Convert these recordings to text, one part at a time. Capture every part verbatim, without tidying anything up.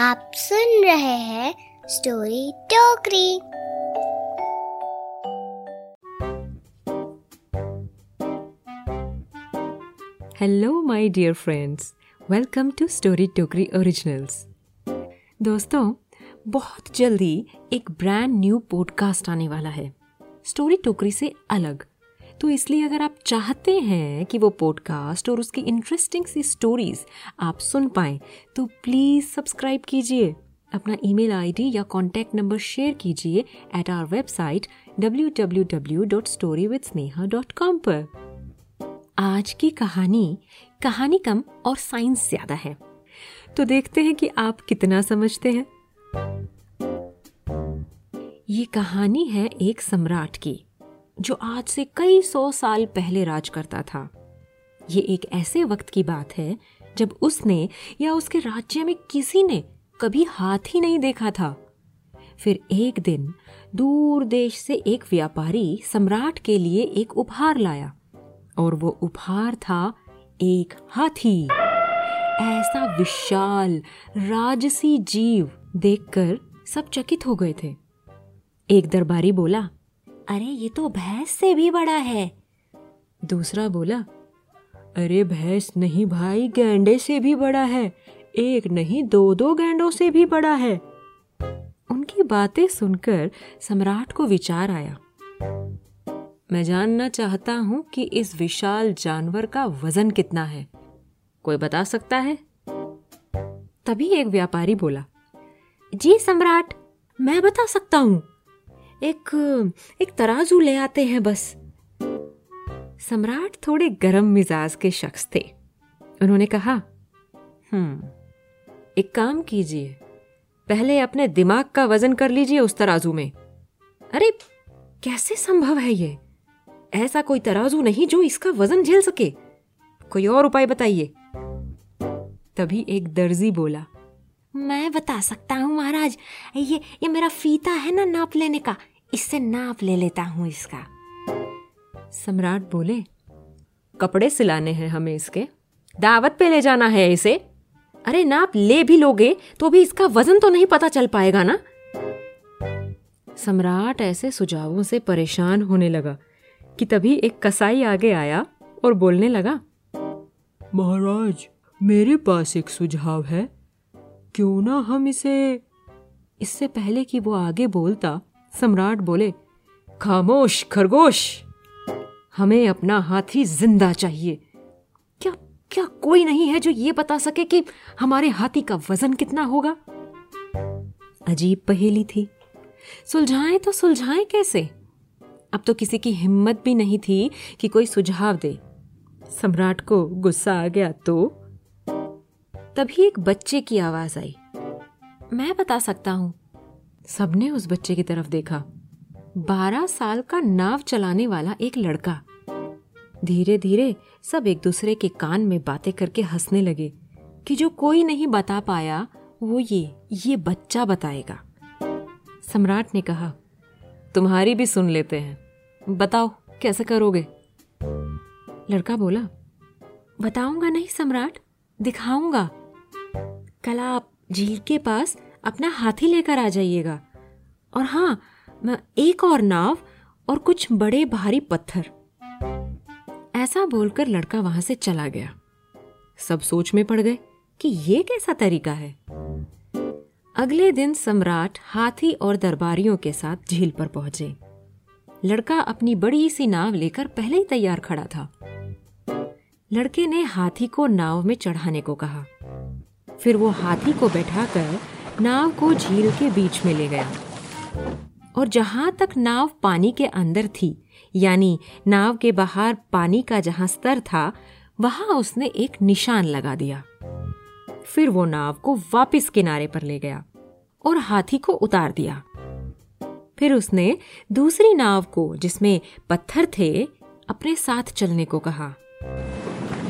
आप सुन रहे हैं story Tokri. Hello my dear friends, welcome to story Tokri originals. दोस्तों, बहुत जल्दी एक ब्रांड न्यू पॉडकास्ट आने वाला है, स्टोरी टोकरी से अलग। तो इसलिए अगर आप चाहते हैं कि वो पॉडकास्ट और उसकी इंटरेस्टिंग सी स्टोरीज आप सुन पाएं, तो प्लीज़ सब्सक्राइब कीजिए, अपना ईमेल आईडी या कॉन्टैक्ट नंबर शेयर कीजिए at our website W W W dot story with Sneha dot com पर। आज की कहानी कहानी कम और साइंस ज़्यादा है, तो देखते हैं कि आप कितना समझते हैं। ये कहानी है एक सम्राट की जो आज से कई सौ साल पहले राज करता था। ये एक ऐसे वक्त की बात है जब उसने या उसके राज्य में किसी ने कभी हाथ ही नहीं देखा था। फिर एक दिन दूर देश से एक व्यापारी सम्राट के लिए एक उपहार लाया, और वो उपहार था एक हाथी। ऐसा विशाल राजसी जीव देखकर सब चकित हो गए थे। एक दरबारी बोला, अरे ये तो भैंस से भी बड़ा है। दूसरा बोला, अरे भैंस नहीं भाई, गैंडे से भी बड़ा है, एक नहीं दो दो गैंडों से भी बड़ा है। उनकी बातें सुनकर सम्राट को विचार आया, मैं जानना चाहता हूँ कि इस विशाल जानवर का वजन कितना है, कोई बता सकता है? तभी एक व्यापारी बोला, जी सम्राट, मैं बता सकता हूँ, एक एक तराजू ले आते हैं बस। सम्राट थोड़े गरम मिजाज के शख्स थे। उन्होंने कहा, हम्म, एक काम कीजिए, पहले अपने दिमाग का वजन कर लीजिए उस तराजू में। अरे कैसे संभव है ये, ऐसा कोई तराजू नहीं जो इसका वजन झेल सके, कोई और उपाय बताइए। तभी एक दर्जी बोला, मैं बता सकता हूँ महाराज, ये ये मेरा फीता है ना नाप लेने का, इससे नाप ले लेता हूँ इसका। सम्राट बोले, कपड़े सिलाने हैं हमें इसके, दावत पे ले जाना है इसे। अरे नाप ले भी लोगे तो भी इसका वजन तो नहीं पता चल पाएगा ना। सम्राट ऐसे सुझावों से परेशान होने लगा कि तभी एक कसाई आगे आया और बोलने लगा, महाराज मेरे पास एक सुझाव है, क्यों ना हम इसे। इससे पहले कि वो आगे बोलता, सम्राट बोले, खामोश खरगोश, हमें अपना हाथी जिंदा चाहिए। क्या क्या कोई नहीं है जो ये बता सके कि हमारे हाथी का वजन कितना होगा? अजीब पहेली थी, सुलझाएं तो सुलझाएं कैसे। अब तो किसी की हिम्मत भी नहीं थी कि कोई सुझाव दे। सम्राट को गुस्सा आ गया। तो तभी एक बच्चे की आवाज आई, मैं बता सकता हूँ। सबने उस बच्चे की तरफ देखा। बारह साल का नाव चलाने वाला एक लड़का। धीरे धीरे सब एक दूसरे के कान में बातें करके हंसने लगे कि जो कोई नहीं बता पाया वो ये ये बच्चा बताएगा। सम्राट ने कहा, तुम्हारी भी सुन लेते हैं, बताओ कैसे करोगे? लड़का बोला, बताऊंगा नहीं सम्राट, दिखाऊंगा। कल आप झील के पास अपना हाथी लेकर आ जाइएगा, और हाँ, मैं एक और नाव और कुछ बड़े भारी पत्थर। ऐसा बोलकर लड़का वहां से चला गया। सब सोच में पड़ गए कि ये कैसा तरीका है। अगले दिन सम्राट हाथी और दरबारियों के साथ झील पर पहुंचे। लड़का अपनी बड़ी सी नाव लेकर पहले ही तैयार खड़ा था। लड़के ने हाथी को नाव में चढ़ाने को कहा, फिर वो हाथी को बैठाकर नाव को झील के बीच में ले गया, और जहां तक नाव पानी के अंदर थी, यानी नाव के बाहर पानी का जहां स्तर था, वहां उसने एक निशान लगा दिया। फिर वो नाव को वापस किनारे पर ले गया और हाथी को उतार दिया। फिर उसने दूसरी नाव को, जिसमें पत्थर थे, अपने साथ चलने को कहा।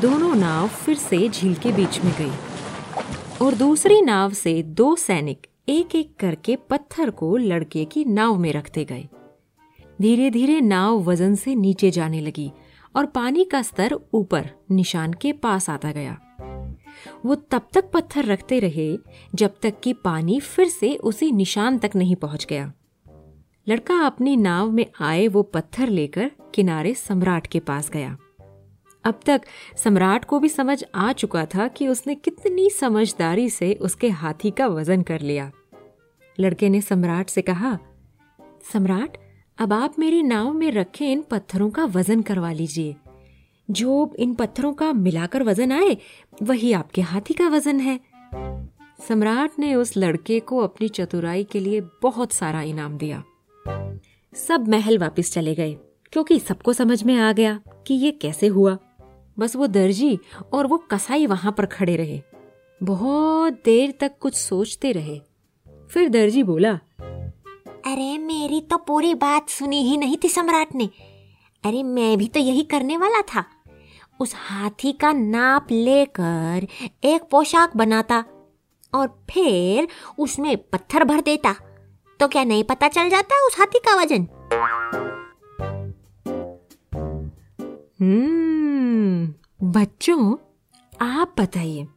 दोनों नाव फिर से झील के बीच में गई और दूसरी नाव से दो सैनिक एक एक करके पत्थर को लड़के की नाव में रखते गए। धीरे धीरे नाव वजन से नीचे जाने लगी और पानी का स्तर ऊपर निशान के पास आता गया। वो तब तक पत्थर रखते रहे जब तक कि पानी फिर से उसी निशान तक नहीं पहुंच गया। लड़का अपनी नाव में आए वो पत्थर लेकर किनारे सम्राट के पास गया। अब तक सम्राट को भी समझ आ चुका था कि उसने कितनी समझदारी से उसके हाथी का वजन कर लिया। लड़के ने सम्राट से कहा, सम्राट, अब आप मेरी नाव में रखे इन पत्थरों का वजन करवा लीजिए। जो इन पत्थरों का मिलाकर वजन आए वही आपके हाथी का वजन है। सम्राट ने उस लड़के को अपनी चतुराई के लिए बहुत सारा इनाम दिया। सब महल वापस चले गए क्योंकि सबको समझ में आ गया कि ये कैसे हुआ। बस वो दर्जी और वो कसाई वहां पर खड़े रहे। बहुत देर तक कुछ सोचते रहे। फिर दर्जी बोला, अरे मेरी तो पूरी बात सुनी ही नहीं थी सम्राट ने। अरे मैं भी तो यही करने वाला था। उस हाथी का नाप लेकर एक पोशाक बनाता और फिर उसमें पत्थर भर देता तो क्या नहीं पता चल जाता उस हाथी का वजन। हम्म बच्चों, आप बताइए,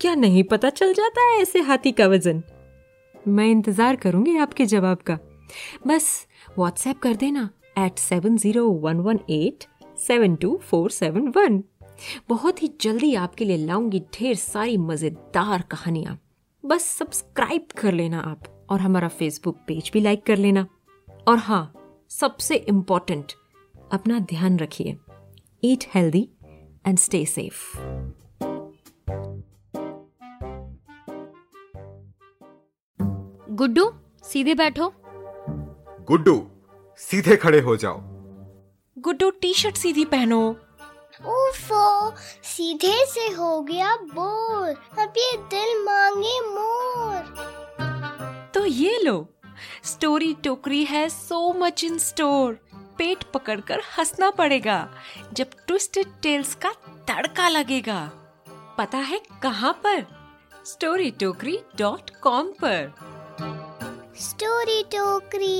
क्या नहीं पता चल जाता है ऐसे हाथी का वजन? मैं इंतजार करूंगी आपके जवाब का। बस व्हाट्सएप कर देना at seven zero one one eight seven two four seven one. बहुत ही जल्दी आपके लिए लाऊंगी ढेर सारी मजेदार कहानियां। बस सब्सक्राइब कर लेना आप और हमारा फेसबुक पेज भी लाइक कर लेना। और हाँ, सबसे इम्पोर्टेंट, अपना ध्यान रखिए। Eat healthy and stay safe. Guddu, सीधे बैठो। गुड्डू, सीधे खड़े हो जाओ। गुड्डू, टी शर्ट सीधी पहनो। उफ़ो, सीधे से हो गया बोर, अब ये दिल मांगे मोर। तो ये लो, स्टोरी टोकरी है सो मच इन स्टोर। पेट पकड़कर हंसना पड़ेगा जब ट्विस्टेड टेल्स का तड़का लगेगा। पता है कहाँ पर? स्टोरी टोकरी डॉट कॉम पर। स्टोरी टोकरी।